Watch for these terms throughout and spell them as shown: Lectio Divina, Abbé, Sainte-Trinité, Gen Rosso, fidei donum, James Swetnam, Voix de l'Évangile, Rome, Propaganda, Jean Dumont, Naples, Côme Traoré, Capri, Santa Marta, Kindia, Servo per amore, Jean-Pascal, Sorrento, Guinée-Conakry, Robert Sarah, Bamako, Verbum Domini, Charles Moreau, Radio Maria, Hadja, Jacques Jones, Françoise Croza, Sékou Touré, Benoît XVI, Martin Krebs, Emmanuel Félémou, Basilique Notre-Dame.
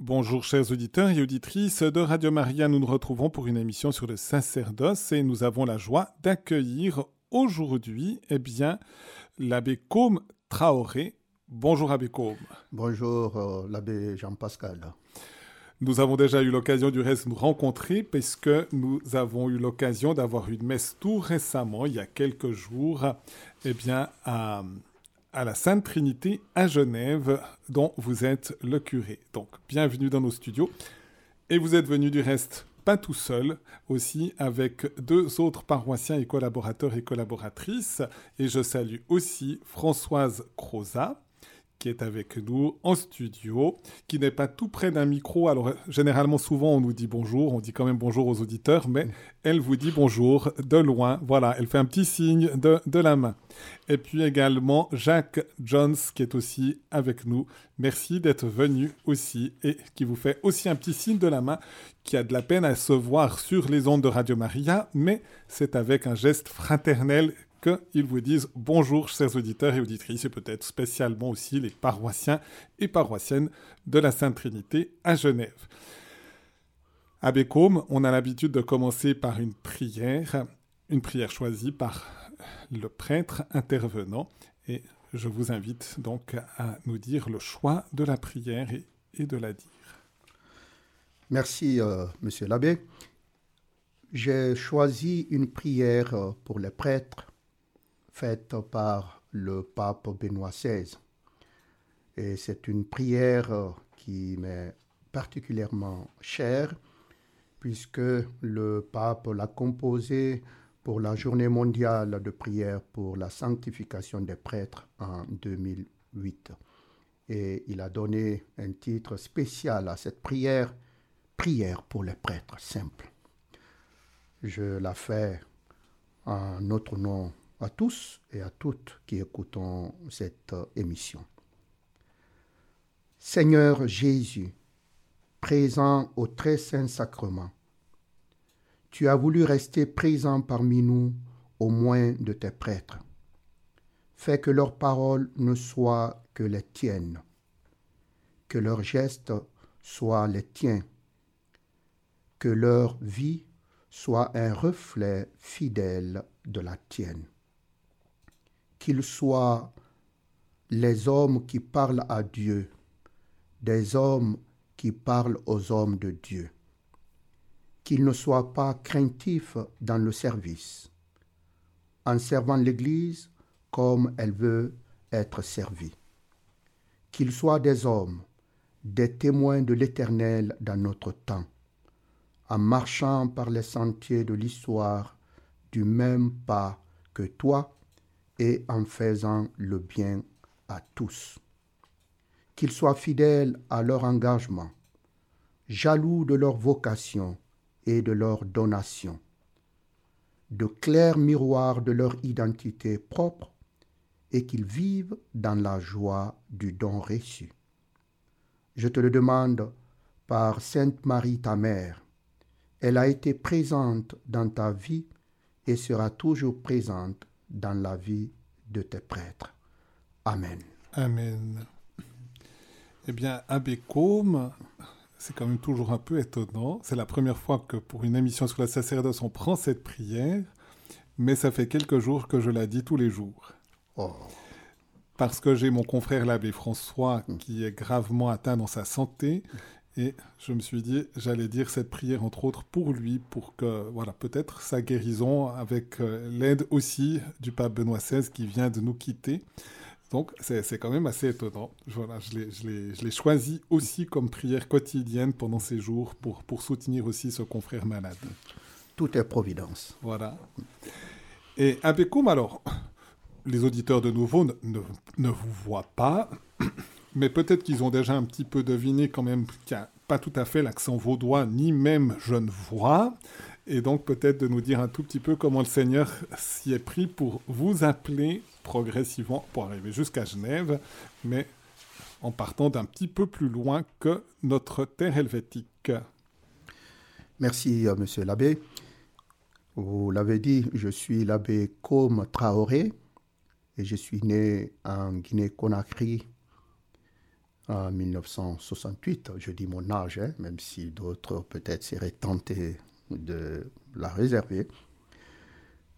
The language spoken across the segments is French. Bonjour chers auditeurs et auditrices de Radio Maria, nous nous retrouvons pour une émission sur le sacerdoce et nous avons la joie d'accueillir aujourd'hui l'abbé Côme Traoré. Bonjour abbé Côme. Bonjour l'abbé Jean-Pascal. Nous avons déjà eu l'occasion du reste de nous rencontrer parce que nous avons eu l'occasion d'avoir une messe tout récemment, il y a quelques jours, à la Sainte-Trinité à Genève, dont vous êtes le curé. Donc, bienvenue dans nos studios. Et vous êtes venu du reste pas tout seul, aussi avec deux autres paroissiens et collaborateurs et collaboratrices. Et je salue aussi Françoise Croza, qui est avec nous en studio, qui n'est pas tout près d'un micro. Alors, généralement, souvent, on nous dit bonjour, on dit quand même bonjour aux auditeurs, mais elle vous dit bonjour de loin. Voilà, elle fait un petit signe de la main. Et puis également, Jacques Jones, qui est aussi avec nous. Merci d'être venu aussi et qui vous fait aussi un petit signe de la main, qui a de la peine à se voir sur les ondes de Radio Maria, mais c'est avec un geste fraternel qu'ils vous disent bonjour, chers auditeurs et auditrices, et peut-être spécialement aussi les paroissiens et paroissiennes de la Sainte-Trinité à Genève. Abbé Côme, on a l'habitude de commencer par une prière choisie par le prêtre intervenant, et je vous invite donc à nous dire le choix de la prière et de la dire. Merci, monsieur l'abbé. J'ai choisi une prière pour les prêtres, faite par le pape Benoît XVI. Et c'est une prière qui m'est particulièrement chère, puisque le pape l'a composée pour la journée mondiale de prière pour la sanctification des prêtres en 2008. Et il a donné un titre spécial à cette prière, « Prière pour les prêtres simples ». Je la fais en notre nom à tous et à toutes qui écoutons cette émission. Seigneur Jésus, présent au très saint sacrement, tu as voulu rester présent parmi nous au moins de tes prêtres. Fais que leurs paroles ne soient que les tiennes, que leurs gestes soient les tiens, que leur vie soit un reflet fidèle de la tienne. Qu'ils soient les hommes qui parlent à Dieu, des hommes qui parlent aux hommes de Dieu. Qu'ils ne soient pas craintifs dans le service, en servant l'Église comme elle veut être servie. Qu'ils soient des hommes, des témoins de l'Éternel dans notre temps, en marchant par les sentiers de l'histoire du même pas que toi, et en faisant le bien à tous. Qu'ils soient fidèles à leur engagement, jaloux de leur vocation et de leur donation, de clairs miroirs de leur identité propre, et qu'ils vivent dans la joie du don reçu. Je te le demande par Sainte Marie ta mère. Elle a été présente dans ta vie et sera toujours présente dans la vie de tes prêtres. Amen. Amen. Eh bien, abbé Côme, c'est quand même toujours un peu étonnant. C'est la première fois que pour une émission sur le sacerdoce, on prend cette prière, mais ça fait quelques jours que je la dis tous les jours. Oh. Parce que j'ai mon confrère l'abbé François qui est gravement atteint dans sa santé, et je me suis dit, j'allais dire cette prière, entre autres, pour lui, pour que, voilà, peut-être sa guérison, avec l'aide aussi du pape Benoît XVI qui vient de nous quitter. Donc, c'est quand même assez étonnant. Voilà, je l'ai choisi aussi comme prière quotidienne pendant ces jours pour soutenir aussi ce confrère malade. Tout est providence. Voilà. Et abbé Côme, alors, les auditeurs de nouveau ne vous voient pas. Mais peut-être qu'ils ont déjà un petit peu deviné quand même qu'il n'y a pas tout à fait l'accent vaudois, ni même genevois. Et donc peut-être de nous dire un tout petit peu comment le Seigneur s'y est pris pour vous appeler progressivement pour arriver jusqu'à Genève, mais en partant d'un petit peu plus loin que notre terre helvétique. Merci, monsieur l'abbé. Vous l'avez dit, je suis l'abbé Côme Traoré et je suis né en Guinée-Conakry en 1968. Je dis mon âge, hein, même si d'autres peut-être seraient tentés de la réserver.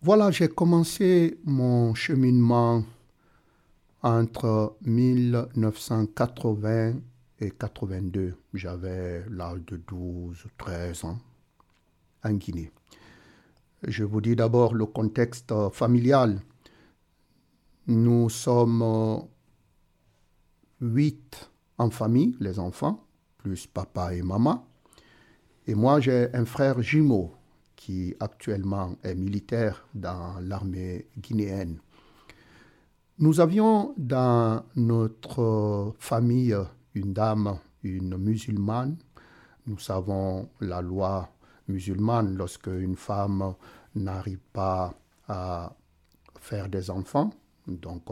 Voilà, j'ai commencé mon cheminement entre 1980 et 82. J'avais l'âge de 12, 13 ans en Guinée. Je vous dis d'abord le contexte familial. Nous sommes 8 en famille, les enfants, plus papa et maman. Et moi, j'ai un frère jumeau qui actuellement est militaire dans l'armée guinéenne. Nous avions dans notre famille une dame, une musulmane. Nous savons la loi musulmane lorsque une femme n'arrive pas à faire des enfants. Donc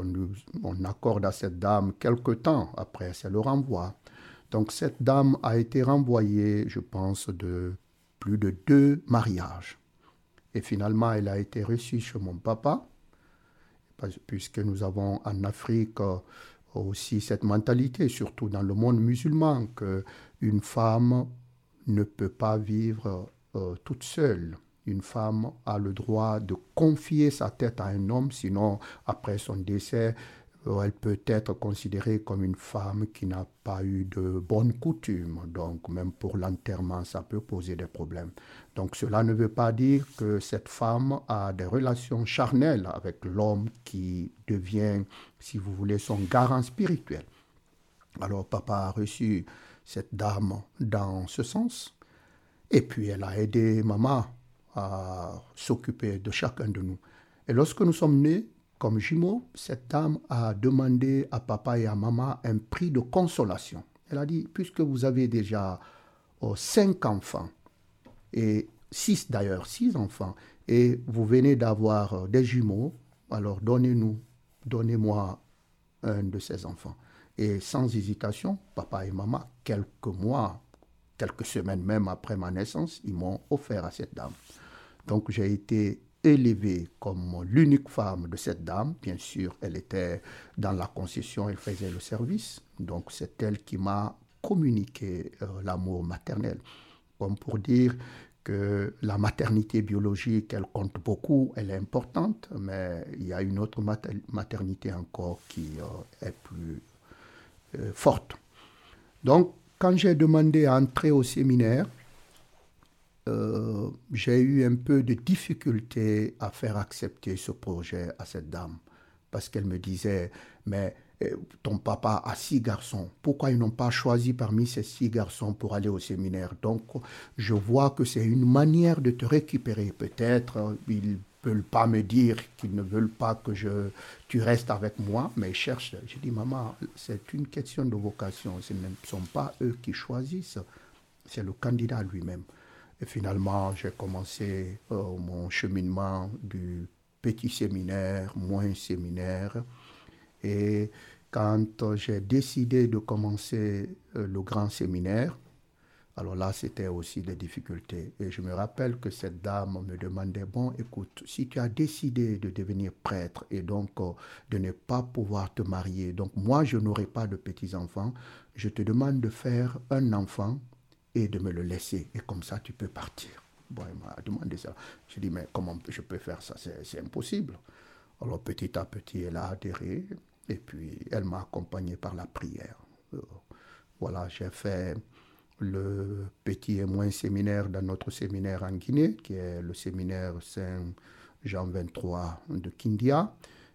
on accorde à cette dame quelque temps, après c'est le renvoi. Donc cette dame a été renvoyée, je pense, de plus de 2 mariages. Et finalement, elle a été reçue chez mon papa, puisque nous avons en Afrique aussi cette mentalité, surtout dans le monde musulman, qu'une femme ne peut pas vivre toute seule. Une femme a le droit de confier sa tête à un homme, sinon, après son décès, elle peut être considérée comme une femme qui n'a pas eu de bonnes coutumes. Donc, même pour l'enterrement, ça peut poser des problèmes. Donc, cela ne veut pas dire que cette femme a des relations charnelles avec l'homme qui devient, si vous voulez, son garant spirituel. Alors, papa a reçu cette dame dans ce sens. Et puis, elle a aidé maman à s'occuper de chacun de nous. Et lorsque nous sommes nés, comme jumeaux, cette dame a demandé à papa et à maman un prix de consolation. Elle a dit, puisque vous avez déjà 5 enfants, et 6 d'ailleurs, 6 enfants, et vous venez d'avoir des jumeaux, alors donnez-moi un de ces enfants. Et sans hésitation, papa et maman, quelques semaines même après ma naissance, ils m'ont offert à cette dame. Donc j'ai été élevée comme l'unique femme de cette dame. Bien sûr, elle était dans la concession, elle faisait le service. Donc c'est elle qui m'a communiqué l'amour maternel. Comme pour dire que la maternité biologique, elle compte beaucoup, elle est importante, mais il y a une autre maternité encore qui est plus forte. Donc, quand j'ai demandé à entrer au séminaire, j'ai eu un peu de difficulté à faire accepter ce projet à cette dame. Parce qu'elle me disait, mais ton papa a 6 garçons. Pourquoi ils n'ont pas choisi parmi ces 6 garçons pour aller au séminaire? Donc, je vois que c'est une manière de te récupérer. Peut-être, ils ne veulent pas me dire qu'ils ne veulent pas que tu restes avec moi, mais ils cherchent. J'ai dit, maman, c'est une question de vocation. Ce ne sont pas eux qui choisissent, c'est le candidat lui-même. Et finalement, j'ai commencé mon cheminement du petit séminaire, moins séminaire. Et quand j'ai décidé de commencer le grand séminaire, alors là, c'était aussi des difficultés. Et je me rappelle que cette dame me demandait, bon, écoute, si tu as décidé de devenir prêtre et donc de ne pas pouvoir te marier, donc moi, je n'aurai pas de petits-enfants, je te demande de faire un enfant et de me le laisser, et comme ça tu peux partir. Bon, il m'a demandé ça. J'ai dit, mais comment je peux faire ça? C'est impossible. Alors petit à petit, elle a adhéré, et puis elle m'a accompagné par la prière. Voilà, j'ai fait le petit et moins séminaire dans notre séminaire en Guinée, qui est le séminaire Saint-Jean 23 de Kindia,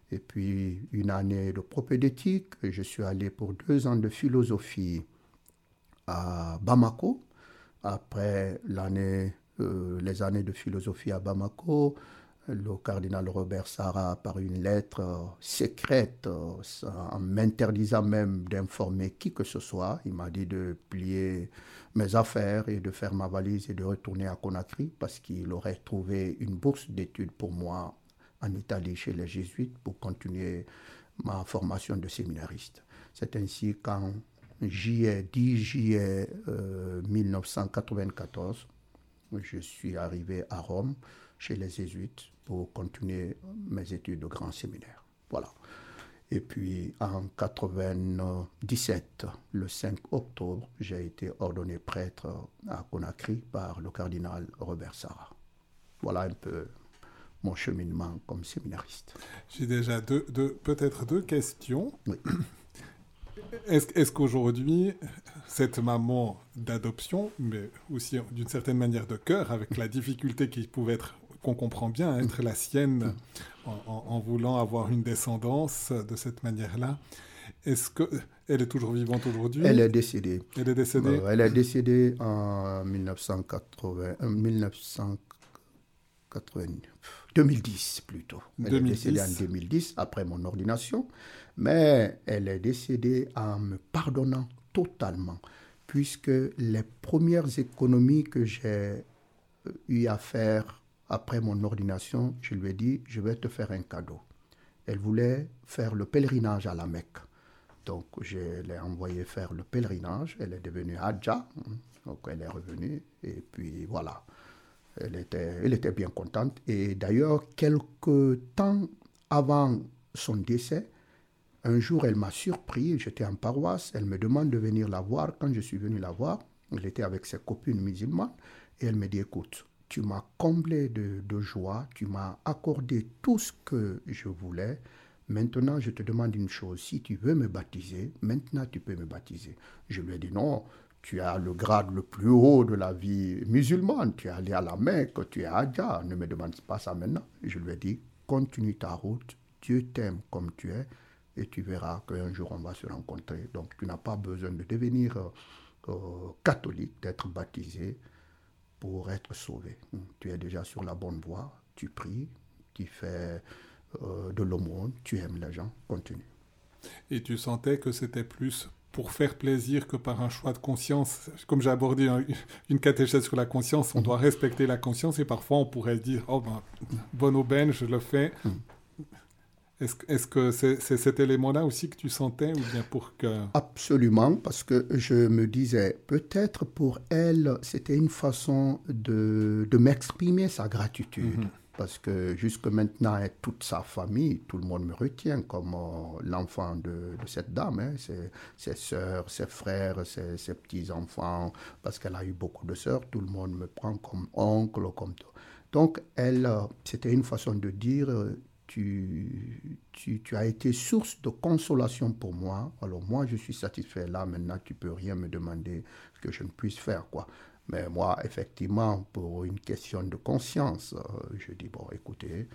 et puis une année de propédétique. Je suis allé pour 2 ans de philosophie à Bamako. Après les années de philosophie à Bamako, le cardinal Robert Sarah, par une lettre secrète, en m'interdisant même d'informer qui que ce soit, il m'a dit de plier mes affaires et de faire ma valise et de retourner à Conakry parce qu'il aurait trouvé une bourse d'études pour moi en Italie chez les jésuites pour continuer ma formation de séminariste. C'est ainsi qu'en 10 juillet 1994, je suis arrivé à Rome chez les jésuites pour continuer mes études de grand séminaire. Voilà. Et puis en 1997, le 5 octobre, j'ai été ordonné prêtre à Conakry par le cardinal Robert Sarah. Voilà un peu mon cheminement comme séminariste. J'ai déjà peut-être deux questions. Oui. Est-ce qu'aujourd'hui, cette maman d'adoption, mais aussi d'une certaine manière de cœur, avec la difficulté qui pouvait être, qu'on comprend bien, être la sienne en voulant avoir une descendance de cette manière-là, est-ce qu'elle est toujours vivante aujourd'hui ? Elle est décédée. Elle est décédée ? Elle est décédée en 2010 plutôt. Elle est décédée en 2010, après mon ordination, mais elle est décédée en me pardonnant totalement, puisque les premières économies que j'ai eu à faire après mon ordination, je lui ai dit « je vais te faire un cadeau ». Elle voulait faire le pèlerinage à la Mecque. Donc je l'ai envoyée faire le pèlerinage, elle est devenue Hadja, donc elle est revenue, et puis voilà. Elle était bien contente. Et d'ailleurs, quelques temps avant son décès, un jour, elle m'a surpris. J'étais en paroisse. Elle me demande de venir la voir. Quand je suis venu la voir, elle était avec ses copines musulmanes. Et elle me dit, écoute, tu m'as comblé de joie. Tu m'as accordé tout ce que je voulais. Maintenant, je te demande une chose. Si tu veux me baptiser, maintenant, tu peux me baptiser. Je lui ai dit non. Tu as le grade le plus haut de la vie musulmane, tu es allé à la Mecque, tu es Hadja, ne me demande pas ça maintenant. Je lui ai dit, continue ta route, Dieu t'aime comme tu es, et tu verras qu'un jour on va se rencontrer. Donc tu n'as pas besoin de devenir catholique, d'être baptisé pour être sauvé. Tu es déjà sur la bonne voie, tu pries, tu fais de l'aumône, tu aimes les gens, continue. Et tu sentais que c'était plus pour faire plaisir que par un choix de conscience. Comme j'ai abordé une catéchèse sur la conscience, on doit respecter la conscience et parfois on pourrait dire « oh ben, bonne aubaine, je le fais ». Est-ce que c'est cet élément-là aussi que tu sentais ou bien pour que... Absolument, parce que je me disais, peut-être pour elle, c'était une façon de m'exprimer sa gratitude. Mm-hmm. Parce que jusque maintenant, toute sa famille, tout le monde me retient comme l'enfant de cette dame, hein, ses sœurs, ses frères, ses petits-enfants, parce qu'elle a eu beaucoup de sœurs, tout le monde me prend comme oncle, comme tout. Donc, elle, c'était une façon de dire, tu as été source de consolation pour moi, alors moi je suis satisfait, là maintenant tu ne peux rien me demander que je ne puisse faire, quoi. Mais moi, effectivement, pour une question de conscience, je dis, bon, écoutez,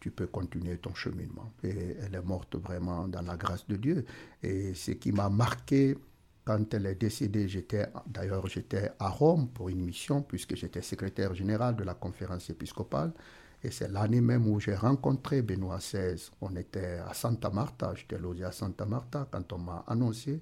tu peux continuer ton cheminement. Et elle est morte vraiment dans la grâce de Dieu. Et ce qui m'a marqué, quand elle est décédée, j'étais à Rome pour une mission, puisque j'étais secrétaire général de la conférence épiscopale. Et c'est l'année même où j'ai rencontré Benoît XVI. On était à Santa Marta, j'étais logé à Santa Marta quand on m'a annoncé.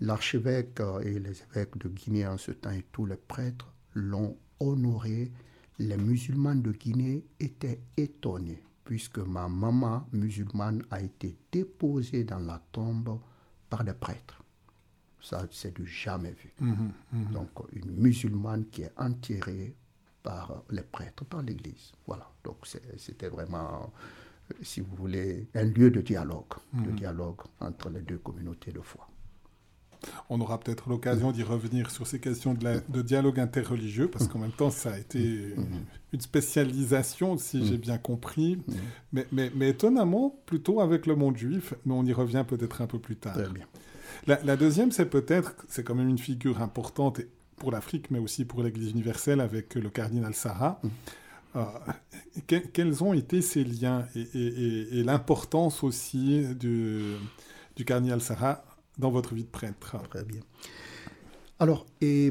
L'archevêque et les évêques de Guinée en ce temps et tous les prêtres l'ont honoré. Les musulmans de Guinée étaient étonnés puisque ma maman musulmane a été déposée dans la tombe par des prêtres. Ça, c'est du jamais vu. Mmh, mmh. Donc, une musulmane qui est enterrée par les prêtres, par l'Église. Voilà, donc c'était vraiment... si vous voulez, un lieu de dialogue entre les deux communautés de foi. On aura peut-être l'occasion d'y revenir sur ces questions de dialogue interreligieux, parce qu'en même temps, ça a été une spécialisation, si j'ai bien compris, mais étonnamment, plutôt avec le monde juif, mais on y revient peut-être un peu plus tard. Très bien. La deuxième, c'est quand même une figure importante pour l'Afrique, mais aussi pour l'Église universelle, avec le cardinal Sarah. Quels ont été ces liens et l'importance aussi du cardinal Sarah dans votre vie de prêtre? Très bien. Alors, et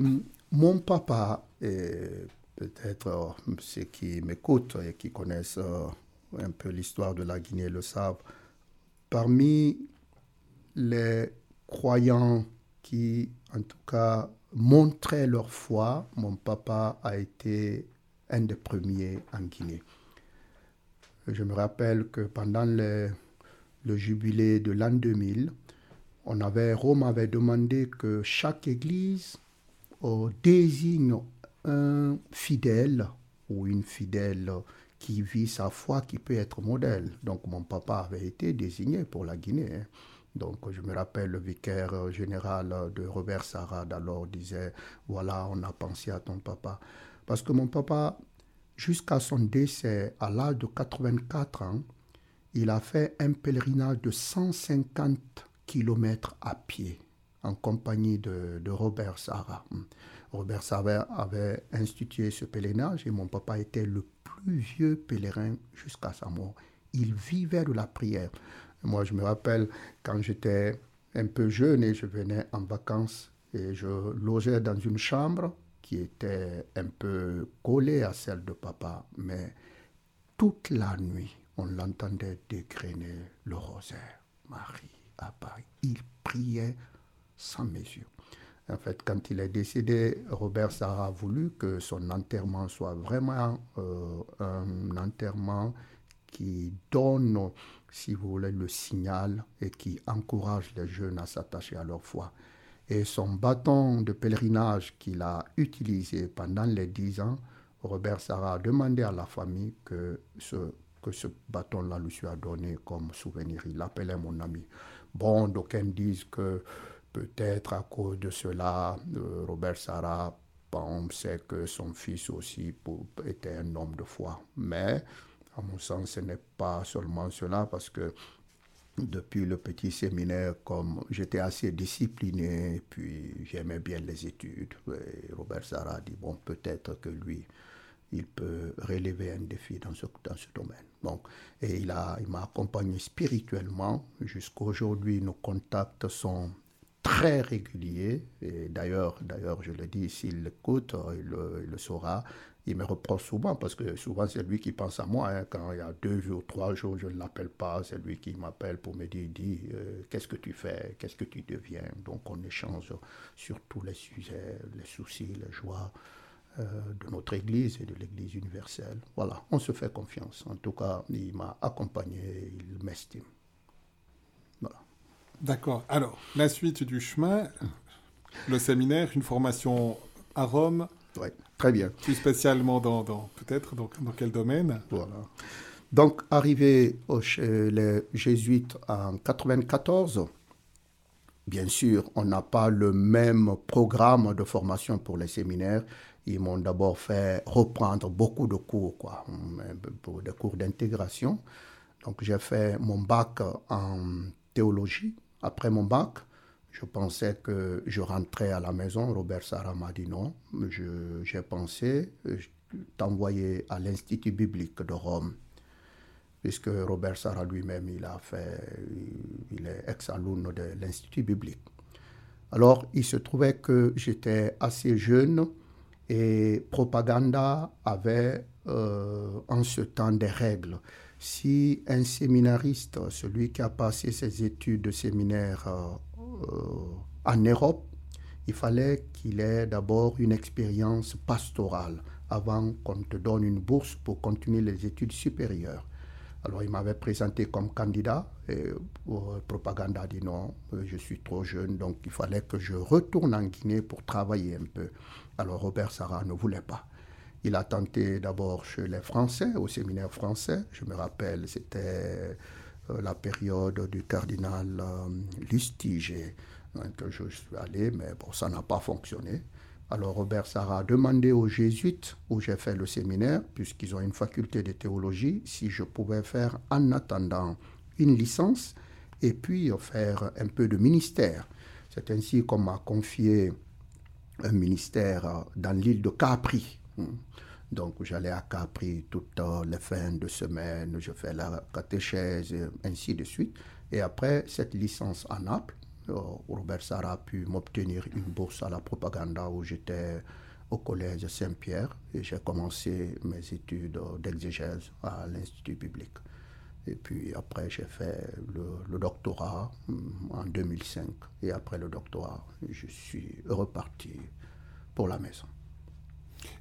mon papa, et peut-être ceux qui m'écoutent et qui connaissent un peu l'histoire de la Guinée le savent, parmi les croyants qui, en tout cas, montraient leur foi, mon papa a été... un des premiers en Guinée. Je me rappelle que pendant le jubilé de l'an 2000, Rome avait demandé que chaque église désigne un fidèle ou une fidèle qui vit sa foi, qui peut être modèle. Donc mon papa avait été désigné pour la Guinée. Hein. Donc je me rappelle, le vicaire général de Robert Sarah d'alors disait « Voilà, on a pensé à ton papa ». Parce que mon papa, jusqu'à son décès, à l'âge de 84 ans, il a fait un pèlerinage de 150 km à pied, en compagnie de Robert Sarah. Robert Sarah avait institué ce pèlerinage et mon papa était le plus vieux pèlerin jusqu'à sa mort. Il vivait de la prière. Moi, je me rappelle quand j'étais un peu jeune et je venais en vacances et je logeais dans une chambre qui était un peu collée à celle de papa. Mais toute la nuit, on l'entendait décréner le rosaire. Marie à Paris. Il priait sans mesure. En fait, quand il est décédé, Robert Sarah a voulu que son enterrement soit vraiment un enterrement qui donne, si vous voulez, le signal et qui encourage les jeunes à s'attacher à leur foi. Et son bâton de pèlerinage qu'il a utilisé pendant les 10 ans, Robert Sarah a demandé à la famille que ce bâton-là lui soit donné comme souvenir. Il l'appelait mon ami. Bon, d'aucuns disent que peut-être à cause de cela, Robert Sarah pensait que son fils aussi était un homme de foi. Mais, à mon sens, ce n'est pas seulement cela, parce que depuis le petit séminaire, comme j'étais assez discipliné, puis j'aimais bien les études, et Robert Sarah dit, bon, peut-être que lui, il peut relever un défi dans ce domaine. Donc, et il m'a accompagné spirituellement. Jusqu'aujourd'hui, nos contacts sont très réguliers. Et d'ailleurs, je le dis, s'il l'écoute, il le saura. Il me reproche souvent, parce que souvent c'est lui qui pense à moi. Hein. Quand il y a 2 jours, 3 jours, je ne l'appelle pas, c'est lui qui m'appelle pour me dire « Qu'est-ce que tu fais ? Qu'est-ce que tu deviens ?» Donc on échange sur tous les sujets, les soucis, les joies de notre Église et de l'Église universelle. Voilà, on se fait confiance. En tout cas, il m'a accompagné, il m'estime. Voilà. D'accord. Alors, la suite du chemin, le séminaire, une formation à Rome. Oui, très bien. Plus spécialement dans quel domaine ? Voilà. Donc, arrivé chez les Jésuites en 1994, bien sûr, on n'a pas le même programme de formation pour les séminaires. Ils m'ont d'abord fait reprendre beaucoup de cours, quoi, des cours d'intégration. Donc, j'ai fait mon bac en théologie. Après mon bac, je pensais que je rentrais à la maison. Robert Sarah m'a dit non. J'ai pensé t'envoyer à l'Institut biblique de Rome. Puisque Robert Sarah lui-même, il est ex-alumne de l'Institut biblique. Alors, il se trouvait que j'étais assez jeune et Propaganda avait en ce temps des règles. Si un séminariste, celui qui a passé ses études de séminaire en Europe, il fallait qu'il ait d'abord une expérience pastorale avant qu'on te donne une bourse pour continuer les études supérieures. Alors, il m'avait présenté comme candidat et Propaganda a dit non, je suis trop jeune, donc il fallait que je retourne en Guinée pour travailler un peu. Alors, Robert Sarah ne voulait pas. Il a tenté d'abord chez les Français, au séminaire français. Je me rappelle, c'était la période du cardinal Lustiger que je suis allé, mais bon, ça n'a pas fonctionné. Alors Robert Sarah a demandé aux jésuites où j'ai fait le séminaire, puisqu'ils ont une faculté de théologie, si je pouvais faire en attendant une licence et puis faire un peu de ministère. C'est ainsi qu'on m'a confié un ministère dans l'île de Capri. Donc, j'allais à Capri toutes les fins de semaine, je fais la catéchèse, et ainsi de suite. Et après cette licence à Naples, Robert Sarah a pu m'obtenir une bourse à la Propaganda où j'étais au collège Saint-Pierre et j'ai commencé mes études d'exégèse à l'Institut biblique. Et puis après, j'ai fait le doctorat en 2005. Et après le doctorat, je suis reparti pour la maison.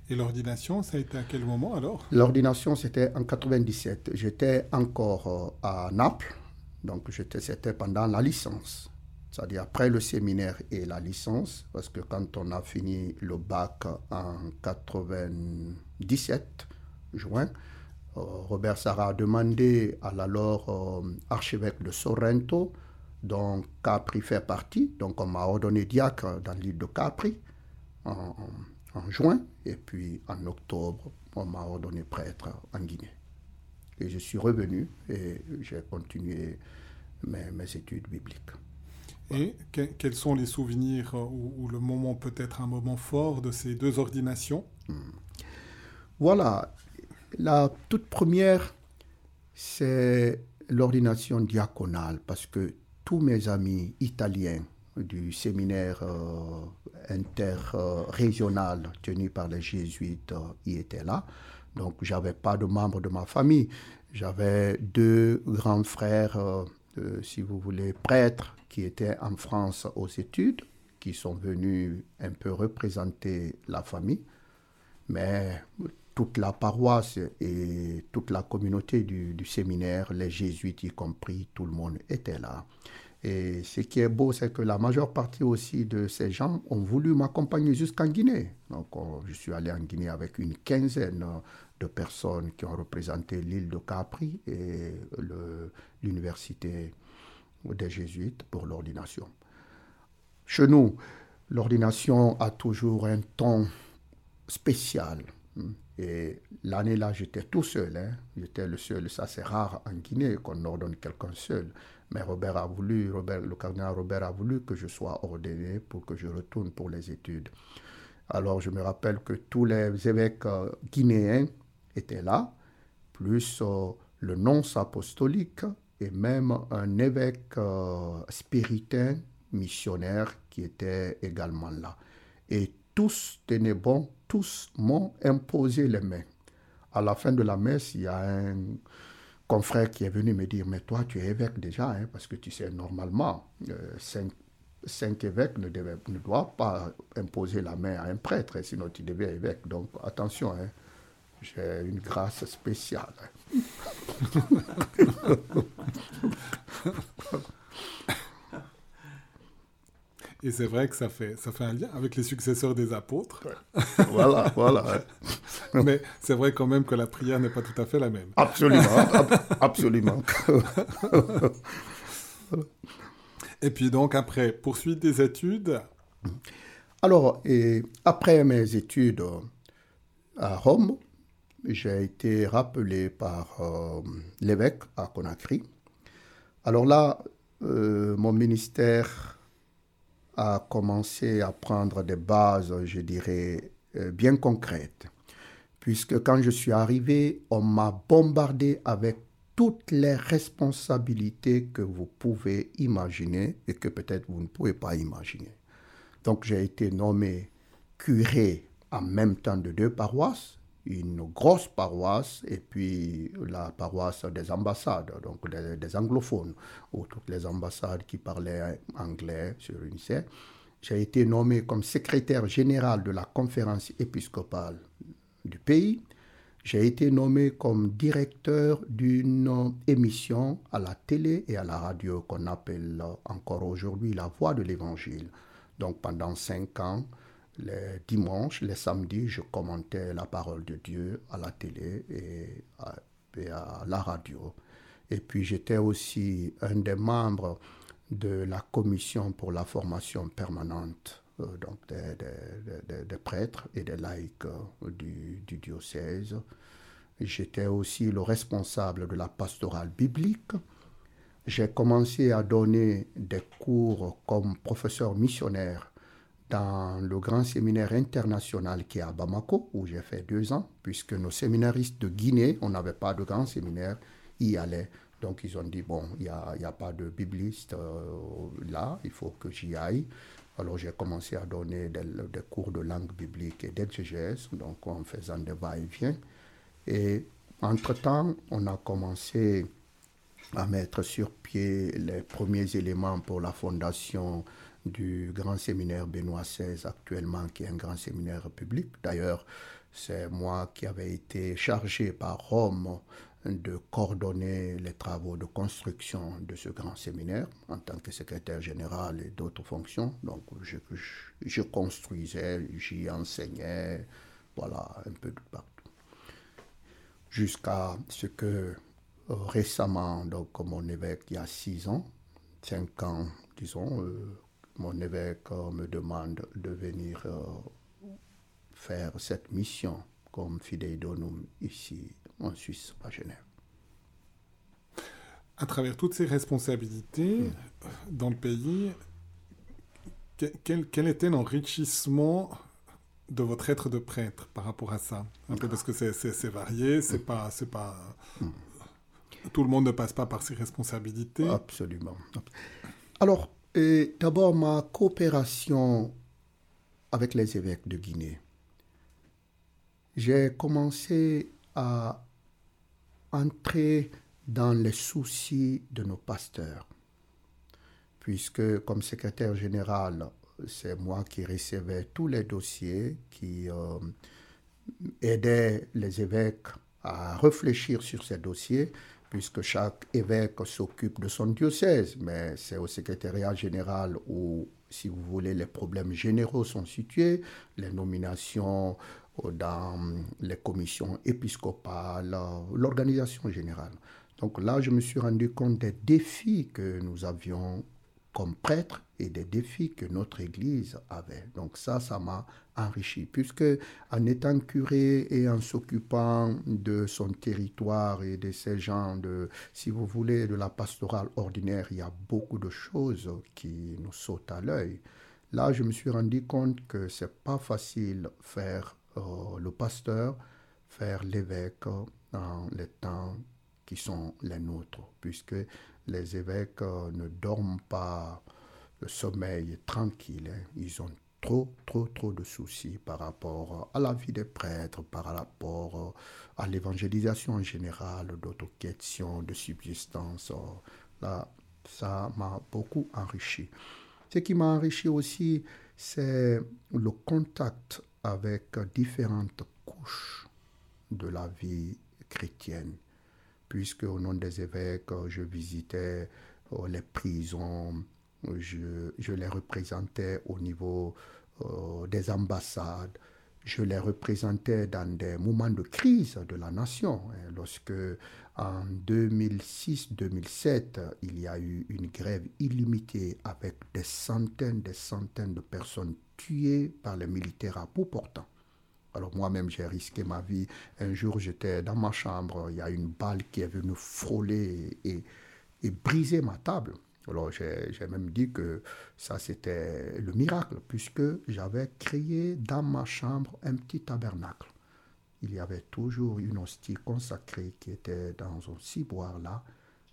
Et l'ordination, ça a été à quel moment alors ? L'ordination, c'était en 1997. J'étais encore à Naples, donc c'était pendant la licence. C'est-à-dire après le séminaire et la licence, parce que quand on a fini le bac en 1997, juin, Robert Sarah a demandé à l'alors archevêque de Sorrento, dont Capri fait partie, donc on m'a ordonné diacre dans l'île de Capri en juin, et puis en octobre, on m'a ordonné prêtre en Guinée. Et je suis revenu et j'ai continué mes études bibliques. Et quels sont les souvenirs ou le moment, peut-être un moment fort de ces deux ordinations ? Voilà, la toute première, c'est l'ordination diaconale, parce que tous mes amis italiens du séminaire interrégional tenu par les jésuites y étaient là. Donc, je n'avais pas de membres de ma famille. J'avais deux grands frères, si vous voulez, prêtres, qui étaient en France aux études, qui sont venus un peu représenter la famille. Mais toute la paroisse et toute la communauté du séminaire, les jésuites y compris, tout le monde était là. Et ce qui est beau, c'est que la majeure partie aussi de ces gens ont voulu m'accompagner jusqu'en Guinée. Donc, je suis allé en Guinée avec une quinzaine de personnes qui ont représenté l'île de Capri et l'université des jésuites pour l'ordination. Chez nous, l'ordination a toujours un ton spécial. Et l'année-là, j'étais tout seul. J'étais le seul. Ça, c'est rare en Guinée qu'on ordonne quelqu'un seul. Mais le cardinal Robert a voulu que je sois ordonné pour que je retourne pour les études. Alors, je me rappelle que tous les évêques guinéens étaient là, plus le nonce apostolique et même un évêque spiritain missionnaire qui était également là. Et tous tenaient bon. Tous m'ont imposé les mains. À la fin de la messe, il y a un confrère qui est venu me dire « Mais toi, tu es évêque déjà, parce que tu sais, normalement, cinq évêques ne doivent pas imposer la main à un prêtre, sinon tu deviens évêque. Donc attention, j'ai une grâce spéciale. » Et c'est vrai que ça fait un lien avec les successeurs des apôtres. Voilà, voilà. Mais c'est vrai quand même que la prière n'est pas tout à fait la même. Absolument, absolument. Et puis donc après, poursuite des études. Alors, après mes études à Rome, j'ai été rappelé par l'évêque à Conakry. Alors là, mon ministère a commencé à prendre des bases, je dirais, bien concrètes. Puisque quand je suis arrivé, on m'a bombardé avec toutes les responsabilités que vous pouvez imaginer et que peut-être vous ne pouvez pas imaginer. Donc j'ai été nommé curé en même temps de deux paroisses, une grosse paroisse et puis la paroisse des ambassades, donc des anglophones, ou toutes les ambassades qui parlaient anglais sur une scène. J'ai été nommé comme secrétaire général de la conférence épiscopale du pays. J'ai été nommé comme directeur d'une émission à la télé et à la radio qu'on appelle encore aujourd'hui la Voix de l'Évangile. Donc pendant 5 ans, les dimanches, les samedis, je commentais la parole de Dieu à la télé et à la radio. Et puis j'étais aussi un des membres de la commission pour la formation permanente donc des prêtres et des laïcs du diocèse. J'étais aussi le responsable de la pastorale biblique. J'ai commencé à donner des cours comme professeur missionnaire dans le grand séminaire international qui est à Bamako, où j'ai fait 2 ans, puisque nos séminaristes de Guinée, on n'avait pas de grand séminaire, y allaient. Donc ils ont dit, bon, il n'y a pas de bibliste là, il faut que j'y aille. Alors j'ai commencé à donner des cours de langue biblique et d'exégèse, donc en faisant des va-et-vient. Et entre-temps, on a commencé à mettre sur pied les premiers éléments pour la fondation du grand séminaire Benoît XVI actuellement, qui est un grand séminaire public. D'ailleurs, c'est moi qui avais été chargé par Rome de coordonner les travaux de construction de ce grand séminaire en tant que secrétaire général et d'autres fonctions. Donc, je construisais, j'y enseignais, voilà, un peu de partout. jusqu'à ce que récemment, donc mon évêque, il y a 5 ans, disons, mon évêque me demande de venir faire cette mission comme fidei donum ici en Suisse, à Genève. À travers toutes ces responsabilités dans le pays, quel était l'enrichissement de votre être de prêtre par rapport à ça ? Un peu parce que c'est varié, c'est pas tout le monde ne passe pas par ses responsabilités. Absolument. Alors, d'abord, ma coopération avec les évêques de Guinée. J'ai commencé à entrer dans les soucis de nos pasteurs, puisque comme secrétaire général, c'est moi qui recevais tous les dossiers, qui aidais les évêques à réfléchir sur ces dossiers, puisque chaque évêque s'occupe de son diocèse, mais c'est au secrétariat général où, si vous voulez, les problèmes généraux sont situés, les nominations dans les commissions épiscopales, l'organisation générale. Donc là, je me suis rendu compte des défis que nous avions comme prêtres et des défis que notre Église avait. Donc ça m'a enrichi, puisque en étant curé et en s'occupant de son territoire et de ces gens, si vous voulez, de la pastorale ordinaire, il y a beaucoup de choses qui nous sautent à l'œil. Là, je me suis rendu compte que ce n'est pas facile faire le pasteur, faire l'évêque dans les temps qui sont les nôtres, puisque les évêques ne dorment pas le sommeil tranquille. Hein. Ils ont trop de soucis par rapport à la vie des prêtres, par rapport à l'évangélisation en général, d'autres questions de subsistance. Là, ça m'a beaucoup enrichi. Ce qui m'a enrichi aussi, c'est le contact avec différentes couches de la vie chrétienne, puisque au nom des évêques, je visitais les prisons, je les représentais au niveau des ambassades, je les représentais dans des moments de crise de la nation. Lorsque en 2006-2007, il y a eu une grève illimitée avec des centaines de personnes tuées par les militaires à bout portant. Alors moi-même, j'ai risqué ma vie. Un jour, j'étais dans ma chambre, il y a une balle qui est venue frôler et briser ma table. Alors j'ai même dit que ça, c'était le miracle, puisque j'avais créé dans ma chambre un petit tabernacle. Il y avait toujours une hostie consacrée qui était dans un ciboire là.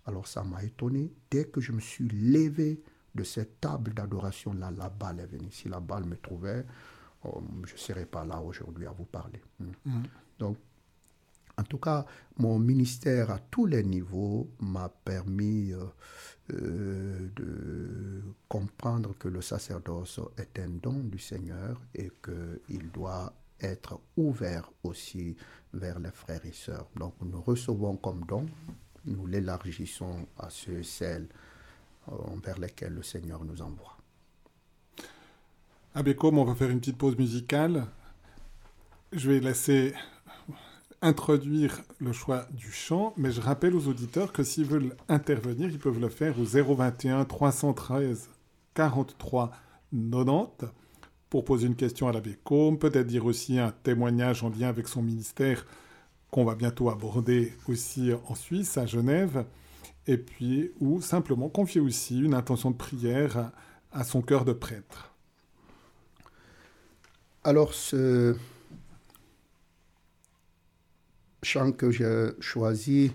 Alors ça m'a étonné. Dès que je me suis levé de cette table d'adoration là, la balle est venue. Si la balle me trouvait, je ne serais pas là aujourd'hui à vous parler. Donc, en tout cas, mon ministère à tous les niveaux m'a permis de comprendre que le sacerdoce est un don du Seigneur et qu'il doit être ouvert aussi vers les frères et sœurs. Donc, nous recevons comme don, nous l'élargissons à ceux et celles vers lesquels le Seigneur nous envoie. Abbé Côme, on va faire une petite pause musicale. Je vais laisser introduire le choix du chant, mais je rappelle aux auditeurs que s'ils veulent intervenir, ils peuvent le faire au 021 313 43 90 pour poser une question à l'abbé Côme, peut-être dire aussi un témoignage en lien avec son ministère qu'on va bientôt aborder aussi en Suisse, à Genève, et puis ou simplement confier aussi une intention de prière à son cœur de prêtre. Alors, ce chant que j'ai choisi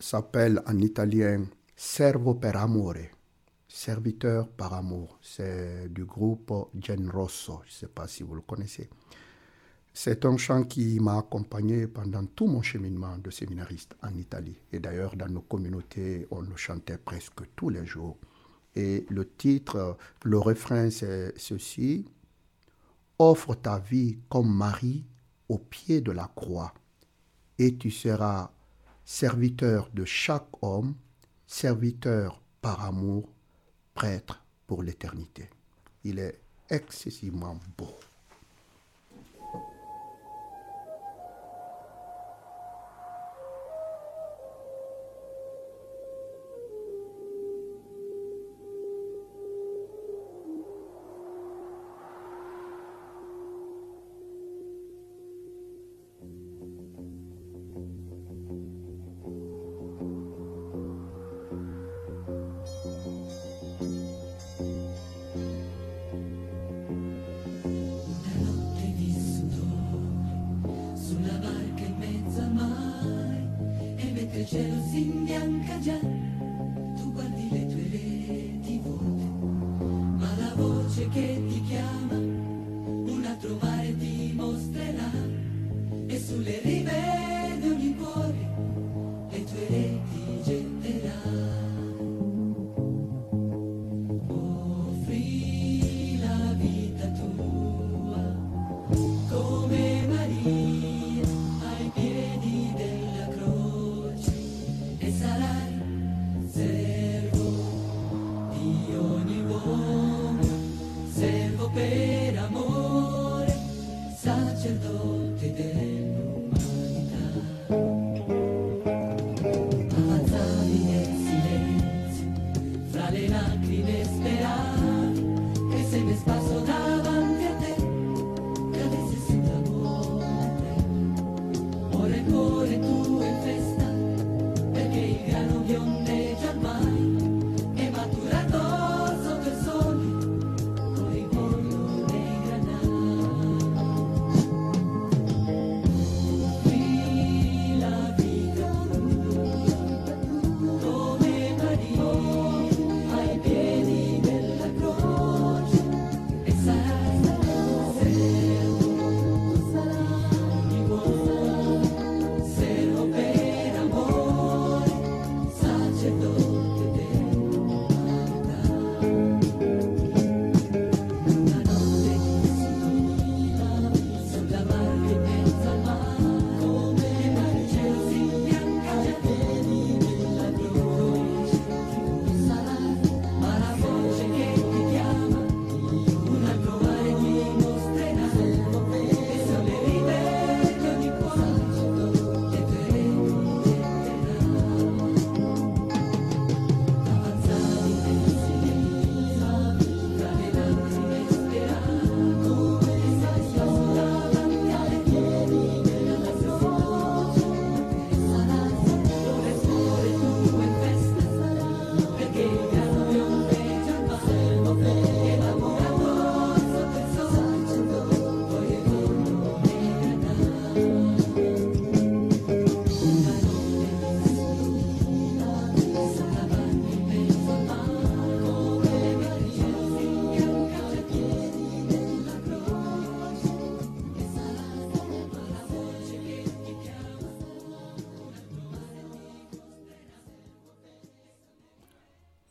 s'appelle en italien « Servo per amore », « Serviteur par amour ». C'est du groupe Gen Rosso, je ne sais pas si vous le connaissez. C'est un chant qui m'a accompagné pendant tout mon cheminement de séminariste en Italie. Et d'ailleurs, dans nos communautés, on le chantait presque tous les jours. Et le titre, le refrain, c'est ceci. Offre ta vie comme Marie au pied de la croix, et tu seras serviteur de chaque homme, serviteur par amour, prêtre pour l'éternité. Il est excessivement beau. le cielo si bianca già, tu guardi le tue reti vuote, ma la voce che ti chiama, un altro mare ti mostrerà, e sulle rive di ogni cuore, le tue reti getterà.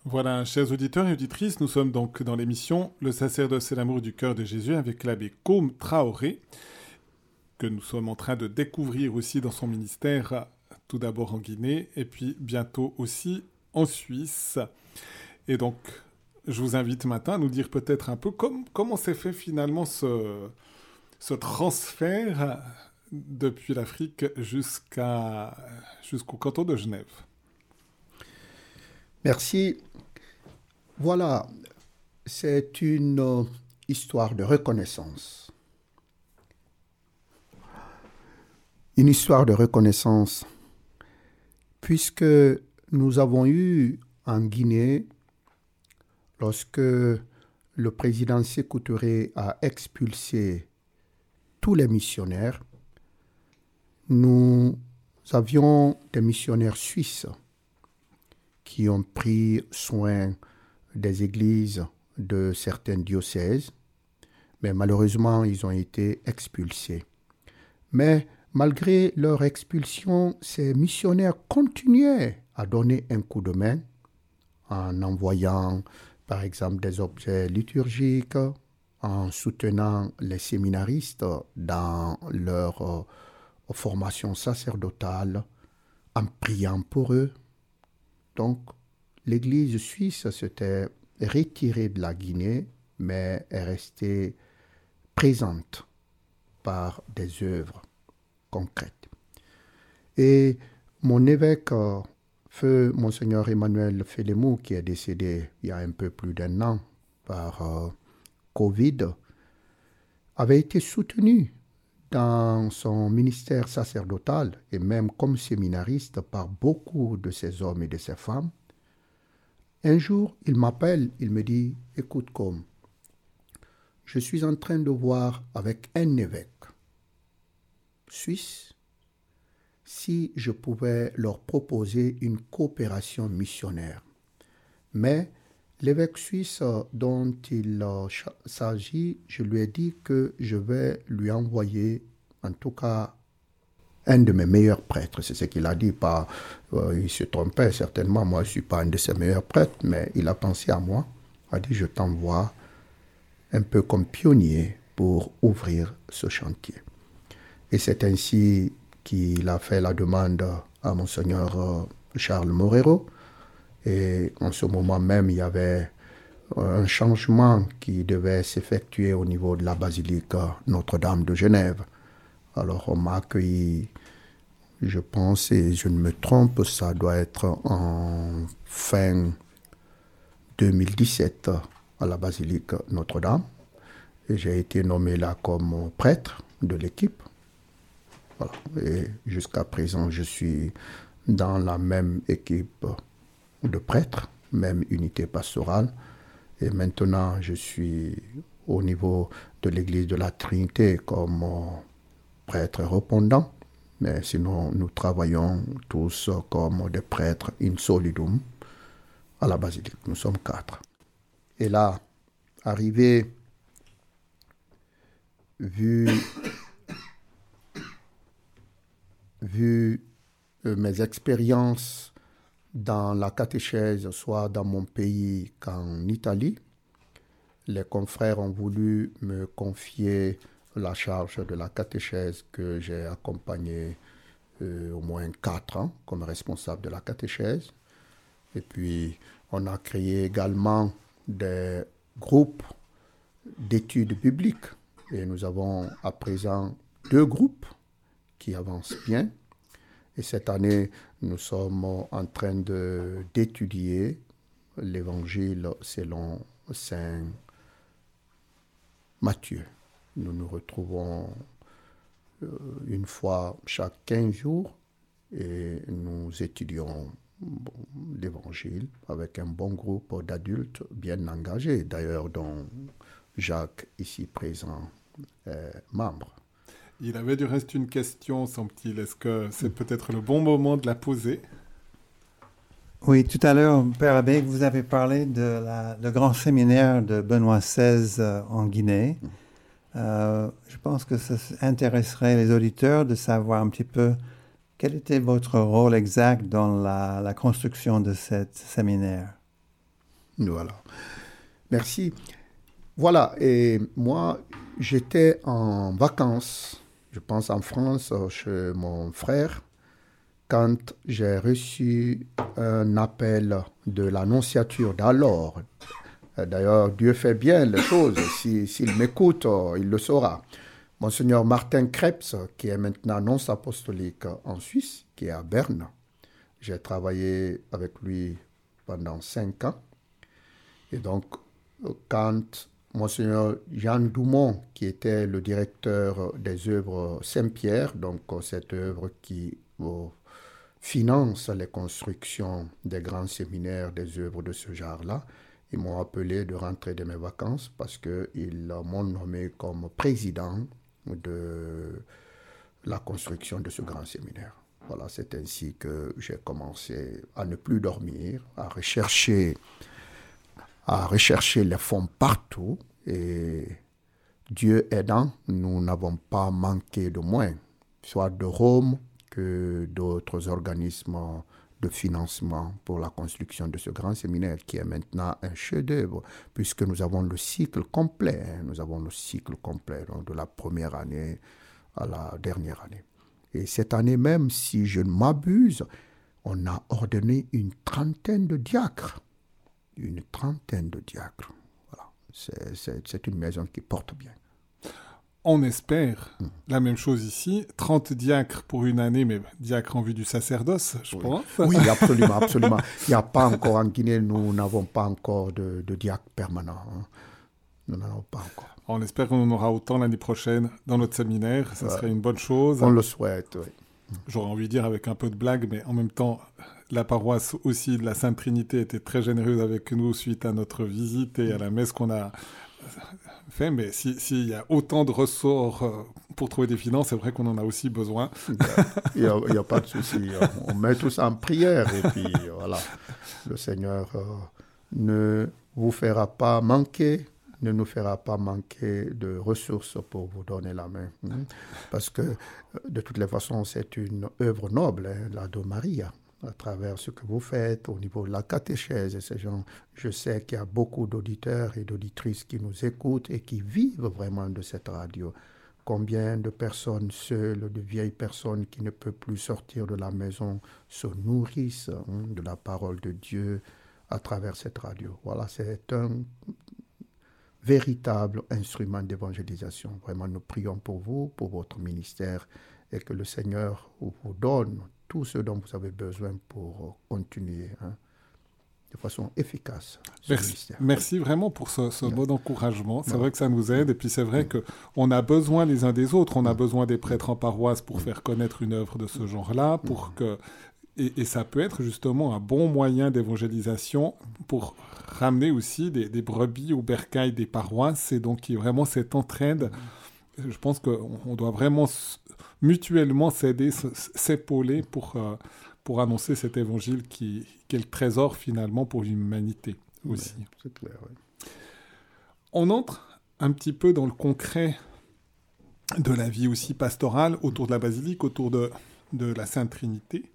Voilà, chers auditeurs et auditrices, nous sommes donc dans l'émission « Le sacerdoce et l'amour du cœur de Jésus » avec l'abbé Côme Traoré, que nous sommes en train de découvrir aussi dans son ministère, tout d'abord en Guinée, et puis bientôt aussi en Suisse. Et donc, je vous invite maintenant à nous dire peut-être un peu comment s'est fait finalement ce transfert depuis l'Afrique jusqu'au canton de Genève. Merci. Voilà, c'est une histoire de reconnaissance. Une histoire de reconnaissance, puisque nous avons eu en Guinée, lorsque le président Sékou Touré a expulsé tous les missionnaires, nous avions des missionnaires suisses qui ont pris soin des églises de certains diocèses, mais malheureusement, ils ont été expulsés. Mais malgré leur expulsion, ces missionnaires continuaient à donner un coup de main en envoyant, par exemple, des objets liturgiques, en soutenant les séminaristes dans leur formation sacerdotale, en priant pour eux. Donc, l'Église suisse s'était retirée de la Guinée, mais est restée présente par des œuvres concrètes. Et mon évêque, feu Monseigneur Emmanuel Félémou, qui est décédé il y a un peu plus d'un an par Covid, avait été soutenu dans son ministère sacerdotal et même comme séminariste par beaucoup de ces hommes et de ces femmes. Un jour, il m'appelle, il me dit « Écoute, Côme, je suis en train de voir avec un évêque suisse si je pouvais leur proposer une coopération missionnaire. Mais l'évêque suisse dont il s'agit, je lui ai dit que je vais lui envoyer, en tout cas, un de mes meilleurs prêtres. C'est ce qu'il a dit, pas, il se trompait certainement, moi je ne suis pas un de ses meilleurs prêtres, mais il a pensé à moi, a dit je t'envoie un peu comme pionnier pour ouvrir ce chantier. Et c'est ainsi qu'il a fait la demande à Monseigneur Charles Moreau. Et en ce moment même, il y avait un changement qui devait s'effectuer au niveau de la basilique Notre-Dame de Genève. Alors on m'a accueilli, je pense, et je ne me trompe, ça doit être en fin 2017 à la basilique Notre-Dame. Et j'ai été nommé là comme prêtre de l'équipe. Voilà. Et jusqu'à présent, je suis dans la même équipe de prêtres, même unité pastorale. Et maintenant, je suis au niveau de l'église de la Trinité comme prêtre répondant. Mais sinon, nous travaillons tous comme des prêtres in solidum à la basilique. Nous sommes 4. Et là, arrivé, vu mes expériences dans la catéchèse, soit dans mon pays qu'en Italie, les confrères ont voulu me confier la charge de la catéchèse que j'ai accompagnée au moins 4 ans comme responsable de la catéchèse. Et puis, on a créé également des groupes d'études bibliques. Et nous avons à présent 2 groupes qui avancent bien. Et cette année, nous sommes en train d'étudier l'évangile selon Saint Matthieu. Nous nous retrouvons une fois chaque 15 jours et nous étudions l'évangile avec un bon groupe d'adultes bien engagés, d'ailleurs dont Jacques, ici présent, est membre. Il avait du reste une question, semble-t-il. Est-ce que c'est peut-être le bon moment de la poser? Oui, tout à l'heure, Père Abbé, vous avez parlé de le grand séminaire de Benoît XVI en Guinée. Je pense que ça intéresserait les auditeurs de savoir un petit peu quel était votre rôle exact dans la construction de ce séminaire. Voilà. Merci. Voilà, et moi, j'étais en vacances. Je pense en France, chez mon frère, quand j'ai reçu un appel de l'annonciature d'alors. D'ailleurs, Dieu fait bien les choses. S'il m'écoute, il le saura. Monseigneur Martin Krebs, qui est maintenant nonce apostolique en Suisse, qui est à Berne. J'ai travaillé avec lui pendant 5 ans. Et donc, quand Monseigneur Jean Dumont, qui était le directeur des œuvres Saint-Pierre, donc cette œuvre qui finance les constructions des grands séminaires, des œuvres de ce genre-là, ils m'ont appelé de rentrer de mes vacances parce qu'ils m'ont nommé comme président de la construction de ce grand séminaire. Voilà, c'est ainsi que j'ai commencé à ne plus dormir, à rechercher les fonds partout, et Dieu aidant, nous n'avons pas manqué de moyens, soit de Rome que d'autres organismes de financement pour la construction de ce grand séminaire qui est maintenant un chef-d'œuvre, puisque nous avons le cycle complet, donc de la première année à la dernière année. Et cette année même, si je ne m'abuse, on a ordonné une trentaine de diacres. Voilà. C'est une maison qui porte bien. On espère la même chose ici. 30 diacres pour une année, mais diacres en vue du sacerdoce, je pense. Oui, absolument, absolument. Il n'y a pas encore en Guinée, nous n'avons pas encore de diacres permanents. Hein. Nous n'en avons pas encore. On espère qu'on en aura autant l'année prochaine dans notre séminaire. Ça serait une bonne chose. On le souhaite, oui. J'aurais envie de dire avec un peu de blague, mais en même temps, la paroisse aussi de la Sainte-Trinité était très généreuse avec nous suite à notre visite et à la messe qu'on a fait. Mais s'il y a autant de ressorts pour trouver des finances, c'est vrai qu'on en a aussi besoin. Il n'y a pas de souci. On met tous en prière. Et puis, voilà. Le Seigneur ne vous fera pas manquer, ne nous fera pas manquer de ressources pour vous donner la main. Parce que, de toutes les façons, c'est une œuvre noble, la Dom Maria, à travers ce que vous faites, au niveau de la catéchèse et ces gens. Je sais qu'il y a beaucoup d'auditeurs et d'auditrices qui nous écoutent et qui vivent vraiment de cette radio. Combien de personnes seules, de vieilles personnes qui ne peuvent plus sortir de la maison, se nourrissent de la parole de Dieu à travers cette radio. Voilà, c'est un véritable instrument d'évangélisation. Vraiment, nous prions pour vous, pour votre ministère, et que le Seigneur vous donne tout ce dont vous avez besoin pour continuer de façon efficace. Merci vraiment pour ce mot d'encouragement. C'est vrai que ça nous aide. Et puis c'est vrai qu'on a besoin les uns des autres. On a besoin des prêtres en paroisse pour faire connaître une œuvre de ce genre-là. Et ça peut être justement un bon moyen d'évangélisation pour ramener aussi des brebis au bercail des paroisses. Et donc il y a vraiment cette entraide. Je pense qu'on doit vraiment mutuellement s'aider, s'épauler pour annoncer cet évangile qui est le trésor finalement pour l'humanité aussi. Ouais, c'est clair, ouais. On entre un petit peu dans le concret de la vie aussi pastorale autour de la basilique, autour de la Sainte-Trinité.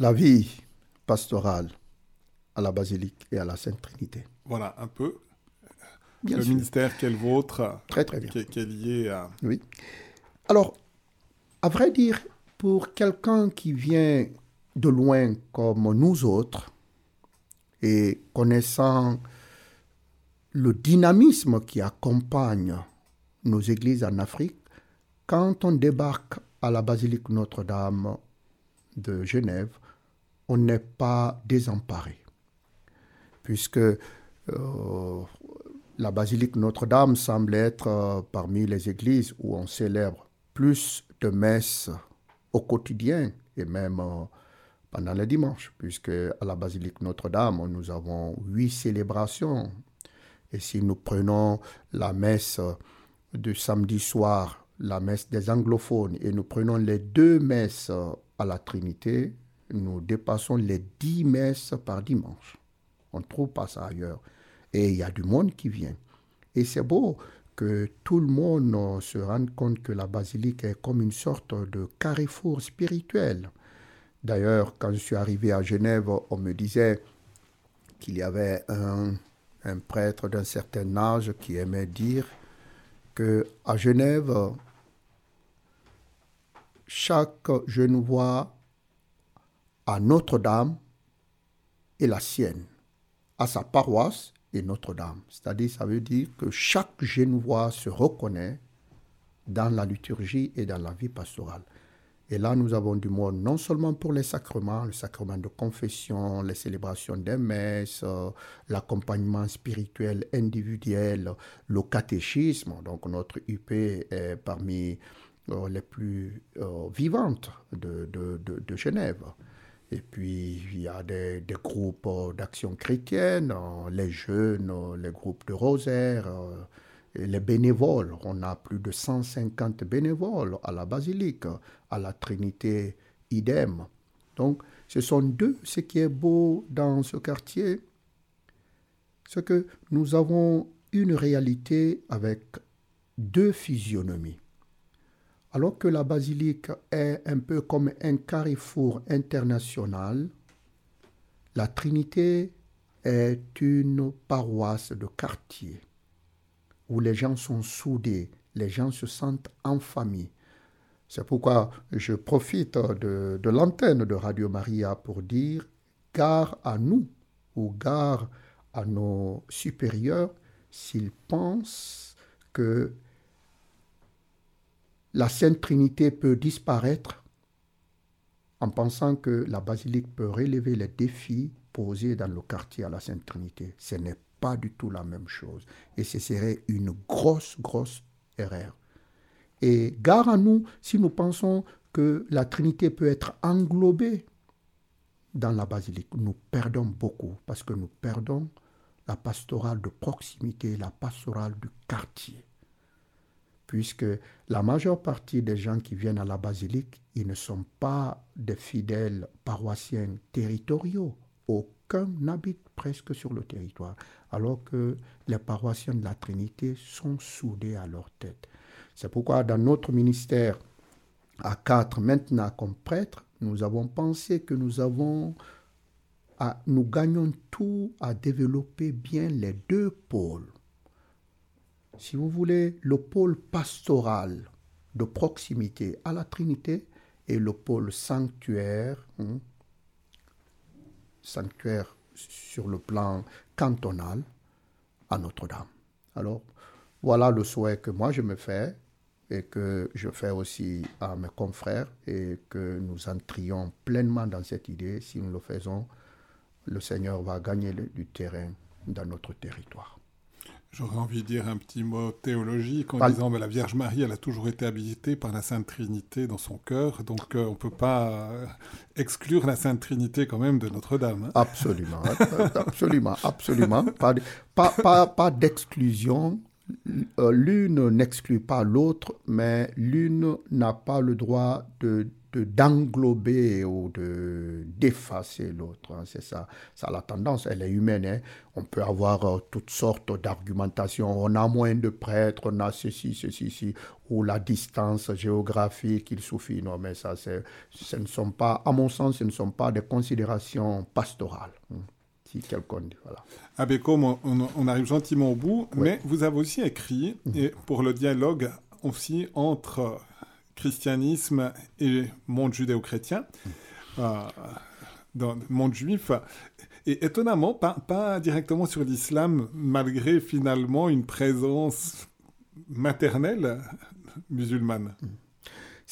La vie pastorale à la Basilique et à la Sainte-Trinité. Voilà, un peu. Bien le sûr. Ministère qui est le vôtre, très, très bien. Qui est lié à... Oui. Alors, à vrai dire, pour quelqu'un qui vient de loin comme nous autres, et connaissant le dynamisme qui accompagne nos églises en Afrique, quand on débarque à la Basilique Notre-Dame de Genève, on n'est pas désemparé, puisque la basilique Notre-Dame semble être parmi les églises où on célèbre plus de messes au quotidien et même pendant les dimanches, puisque à la basilique Notre-Dame, nous avons 8 célébrations. Et si nous prenons la messe du samedi soir, la messe des anglophones, et nous prenons les 2 messes à la Trinité, nous dépassons les 10 messes par dimanche. On ne trouve pas ça ailleurs. Et il y a du monde qui vient. Et c'est beau que tout le monde se rende compte que la basilique est comme une sorte de carrefour spirituel. D'ailleurs, quand je suis arrivé à Genève, on me disait qu'il y avait un prêtre d'un certain âge qui aimait dire qu'à Genève, chaque Genevois à Notre-Dame et la sienne, à sa paroisse et Notre-Dame. C'est-à-dire, ça veut dire que chaque Genevois se reconnaît dans la liturgie et dans la vie pastorale. Et là, nous avons du monde non seulement pour les sacrements, le sacrement de confession, les célébrations des messes, l'accompagnement spirituel individuel, le catéchisme. Donc, notre UP est parmi les plus vivantes de Genève. Et puis, il y a des groupes d'action chrétienne, les jeunes, les groupes de rosaire, les bénévoles. On a plus de 150 bénévoles à la basilique, à la Trinité, idem. Donc, ce sont deux. Ce qui est beau dans ce quartier, c'est que nous avons une réalité avec 2 physionomies. Alors que la basilique est un peu comme un carrefour international, la Trinité est une paroisse de quartier où les gens sont soudés, les gens se sentent en famille. C'est pourquoi je profite de l'antenne de Radio Maria pour dire gare à nous ou gare à nos supérieurs s'ils pensent que la Sainte Trinité peut disparaître en pensant que la basilique peut relever les défis posés dans le quartier à la Sainte Trinité. Ce n'est pas du tout la même chose. Et ce serait une grosse erreur. Et gare à nous si nous pensons que la Trinité peut être englobée dans la basilique. Nous perdons beaucoup parce que nous perdons la pastorale de proximité, la pastorale du quartier. Puisque la majeure partie des gens qui viennent à la basilique, ils ne sont pas des fidèles paroissiens territoriaux. Aucun n'habite presque sur le territoire, alors que les paroissiens de la Trinité sont soudés à leur tête. C'est pourquoi dans notre ministère à 4, maintenant comme prêtres, nous avons pensé que nous gagnons tout à développer bien les deux pôles. Si vous voulez, le pôle pastoral de proximité à la Trinité et le pôle sanctuaire, sanctuaire sur le plan cantonal à Notre-Dame. Alors, voilà le souhait que moi je me fais et que je fais aussi à mes confrères et que nous entrions pleinement dans cette idée. Si nous le faisons, le Seigneur va gagner du terrain dans notre territoire. J'aurais envie de dire un petit mot théologique en disant la Vierge Marie, elle a toujours été habilitée par la Sainte Trinité dans son cœur, donc on ne peut pas exclure la Sainte Trinité quand même de Notre-Dame. Hein. Absolument, absolument, absolument. Pas d'exclusion. L'une n'exclut pas l'autre, mais l'une n'a pas le droit d'englober ou d'effacer l'autre, hein, c'est ça. Ça a la tendance, elle est humaine. Hein. On peut avoir toutes sortes d'argumentations. On a moins de prêtres, on a ceci, ou la distance géographique, il suffit. Non, mais ça, ce ne sont pas, à mon sens, ce ne sont pas des considérations pastorales. Hein. Voilà. Abbé Côme, on arrive gentiment au bout, oui. Mais vous avez aussi écrit et pour le dialogue aussi entre christianisme et monde judéo-chrétien, dans le monde juif, et étonnamment, pas directement sur l'islam, malgré finalement une présence maternelle musulmane.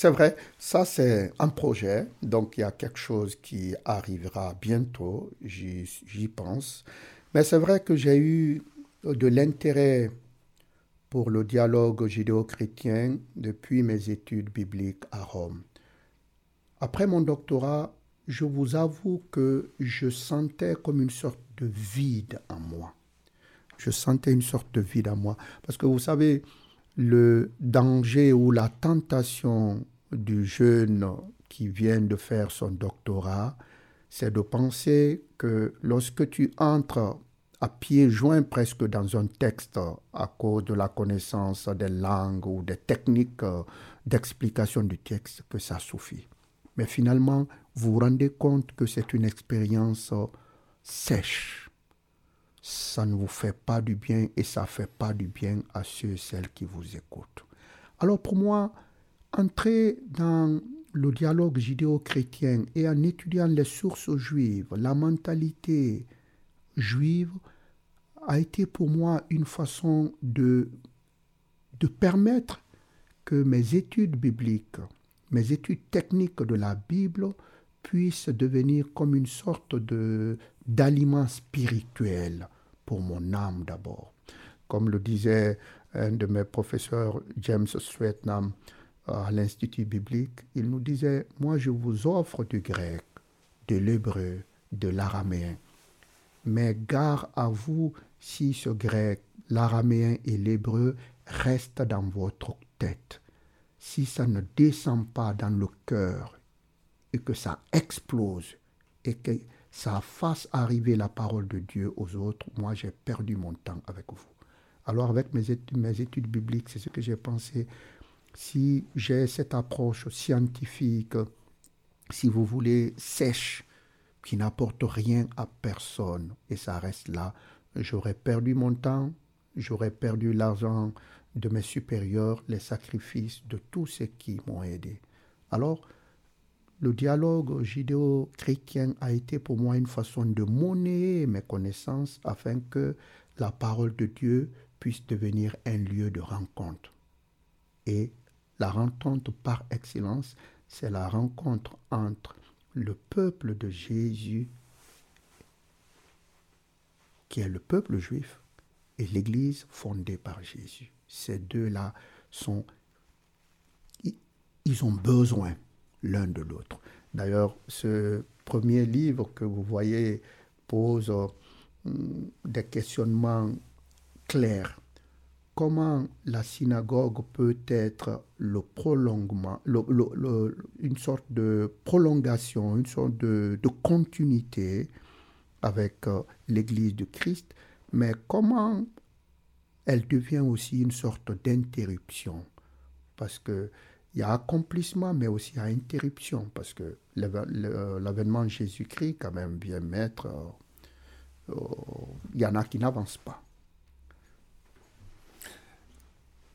C'est vrai, ça c'est un projet, donc il y a quelque chose qui arrivera bientôt, j'y pense. Mais c'est vrai que j'ai eu de l'intérêt pour le dialogue judéo-chrétien depuis mes études bibliques à Rome. Après mon doctorat, je vous avoue que je sentais comme une sorte de vide en moi. Parce que vous savez, le danger ou la tentation du jeune qui vient de faire son doctorat, c'est de penser que lorsque tu entres à pieds joints presque dans un texte à cause de la connaissance des langues ou des techniques d'explication du texte, que ça suffit. Mais finalement, vous vous rendez compte que c'est une expérience sèche. Ça ne vous fait pas du bien et ça ne fait pas du bien à ceux et celles qui vous écoutent. Alors pour moi, entrer dans le dialogue judéo-chrétien et en étudiant les sources juives, la mentalité juive, a été pour moi une façon de permettre que mes études bibliques, mes études techniques de la Bible puissent devenir comme une sorte d'aliment spirituel pour mon âme d'abord. Comme le disait un de mes professeurs, James Swetnam, à l'Institut biblique, il nous disait « Moi, je vous offre du grec, de l'hébreu, de l'araméen. Mais gare à vous si ce grec, l'araméen et l'hébreu restent dans votre tête, si ça ne descend pas dans le cœur et que ça explose et que ça fasse arriver la parole de Dieu aux autres. Moi, j'ai perdu mon temps avec vous. » Alors, avec mes études bibliques, c'est ce que j'ai pensé. Si j'ai cette approche scientifique, si vous voulez, sèche, qui n'apporte rien à personne, et ça reste là, j'aurais perdu mon temps, j'aurais perdu l'argent de mes supérieurs, les sacrifices de tous ceux qui m'ont aidé. Alors, le dialogue judéo-chrétien a été pour moi une façon de monnayer mes connaissances afin que la parole de Dieu puisse devenir un lieu de rencontre. Et la rencontre par excellence, c'est la rencontre entre le peuple de Jésus, qui est le peuple juif, et l'Église fondée par Jésus. Ces deux-là ils ont besoin l'un de l'autre. D'ailleurs, ce premier livre que vous voyez pose des questionnements clairs. Comment la synagogue peut être le prolongement, une sorte de prolongation, une sorte de continuité avec l'Église du Christ, mais comment elle devient aussi une sorte d'interruption, parce qu'il y a accomplissement, mais aussi il y a interruption, parce que l'avènement de Jésus-Christ, quand même, vient mettre... Il y en a qui n'avancent pas.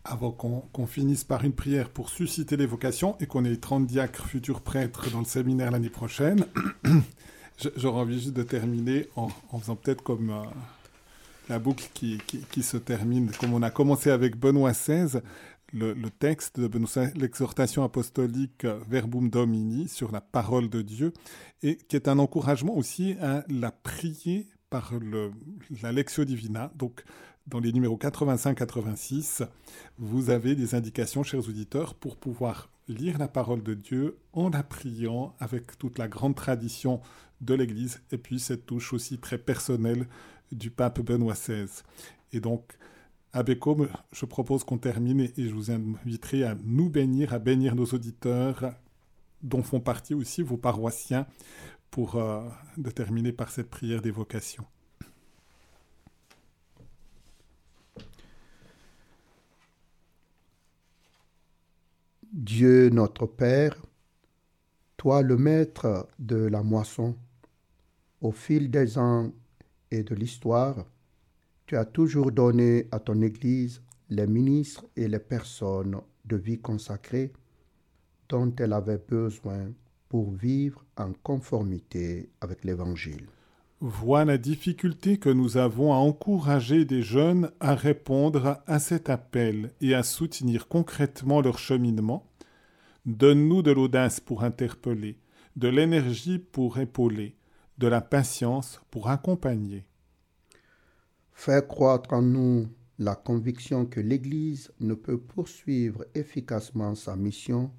Avant qu'on finisse par une prière pour susciter les vocations et qu'on ait 30 diacres futurs prêtres dans le séminaire l'année prochaine, j'aurais envie juste de terminer en faisant peut-être comme la boucle qui se termine, comme on a commencé avec Benoît XVI, le texte de Benoît XVI, l'exhortation apostolique Verbum Domini sur la parole de Dieu, et qui est un encouragement aussi à la prier par la Lectio Divina. Donc, dans les numéros 85-86, vous avez des indications, chers auditeurs, pour pouvoir lire la parole de Dieu en la priant avec toute la grande tradition de l'Église et puis cette touche aussi très personnelle du pape Benoît XVI. Et donc, Abbé Côme, je propose qu'on termine et je vous inviterai à nous bénir, à bénir nos auditeurs, dont font partie aussi vos paroissiens, pour de terminer par cette prière des vocations. Dieu notre Père, toi le maître de la moisson, au fil des ans et de l'histoire, tu as toujours donné à ton Église les ministres et les personnes de vie consacrée dont elle avait besoin pour vivre en conformité avec l'Évangile. Vois la difficulté que nous avons à encourager des jeunes à répondre à cet appel et à soutenir concrètement leur cheminement. Donne-nous de l'audace pour interpeller, de l'énergie pour épauler, de la patience pour accompagner. Fais croître en nous la conviction que l'Église ne peut poursuivre efficacement sa mission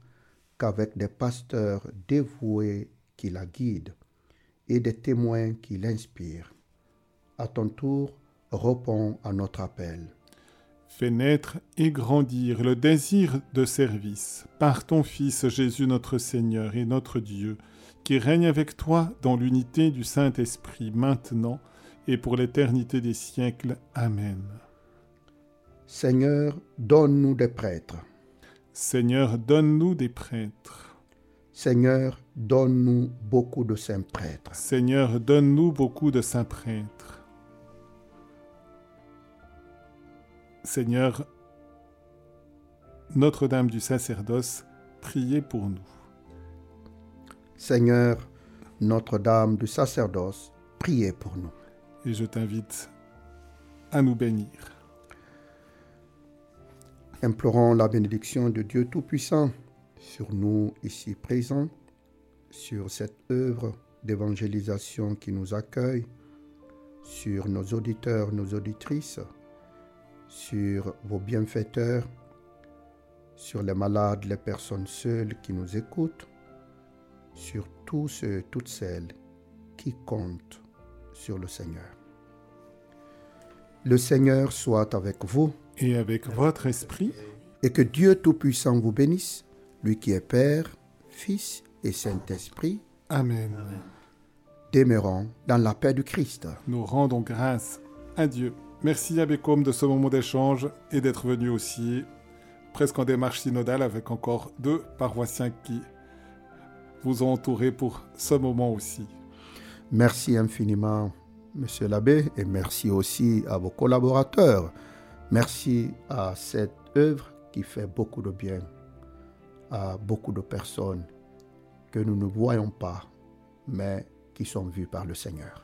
qu'avec des pasteurs dévoués qui la guident et des témoins qui l'inspirent. À ton tour, réponds à notre appel. Fais naître et grandir le désir de service par ton Fils Jésus notre Seigneur et notre Dieu, qui règne avec toi dans l'unité du Saint-Esprit maintenant et pour l'éternité des siècles. Amen. Seigneur, donne-nous des prêtres. Seigneur, donne-nous des prêtres. Seigneur, donne-nous beaucoup de saints prêtres. Seigneur, donne-nous beaucoup de saints prêtres. Seigneur, Notre-Dame du Sacerdoce, priez pour nous. Seigneur, Notre-Dame du Sacerdoce, priez pour nous. Et je t'invite à nous bénir. Implorons la bénédiction de Dieu Tout-Puissant sur nous ici présents, sur cette œuvre d'évangélisation qui nous accueille, sur nos auditeurs, nos auditrices, sur vos bienfaiteurs, sur les malades, les personnes seules qui nous écoutent, sur tous ceux, toutes celles qui comptent sur le Seigneur. Le Seigneur soit avec vous et avec votre esprit, et que Dieu Tout-Puissant vous bénisse, lui qui est Père, Fils et Saint-Esprit. Amen. Amen. Demeurons dans la paix du Christ. Nous rendons grâce à Dieu. Merci Abbé Côme de ce moment d'échange et d'être venu aussi presque en démarche synodale avec encore 2 paroissiens qui vous ont entouré pour ce moment aussi. Merci infiniment Monsieur l'abbé et merci aussi à vos collaborateurs. Merci à cette œuvre qui fait beaucoup de bien à beaucoup de personnes que nous ne voyons pas mais qui sont vues par le Seigneur.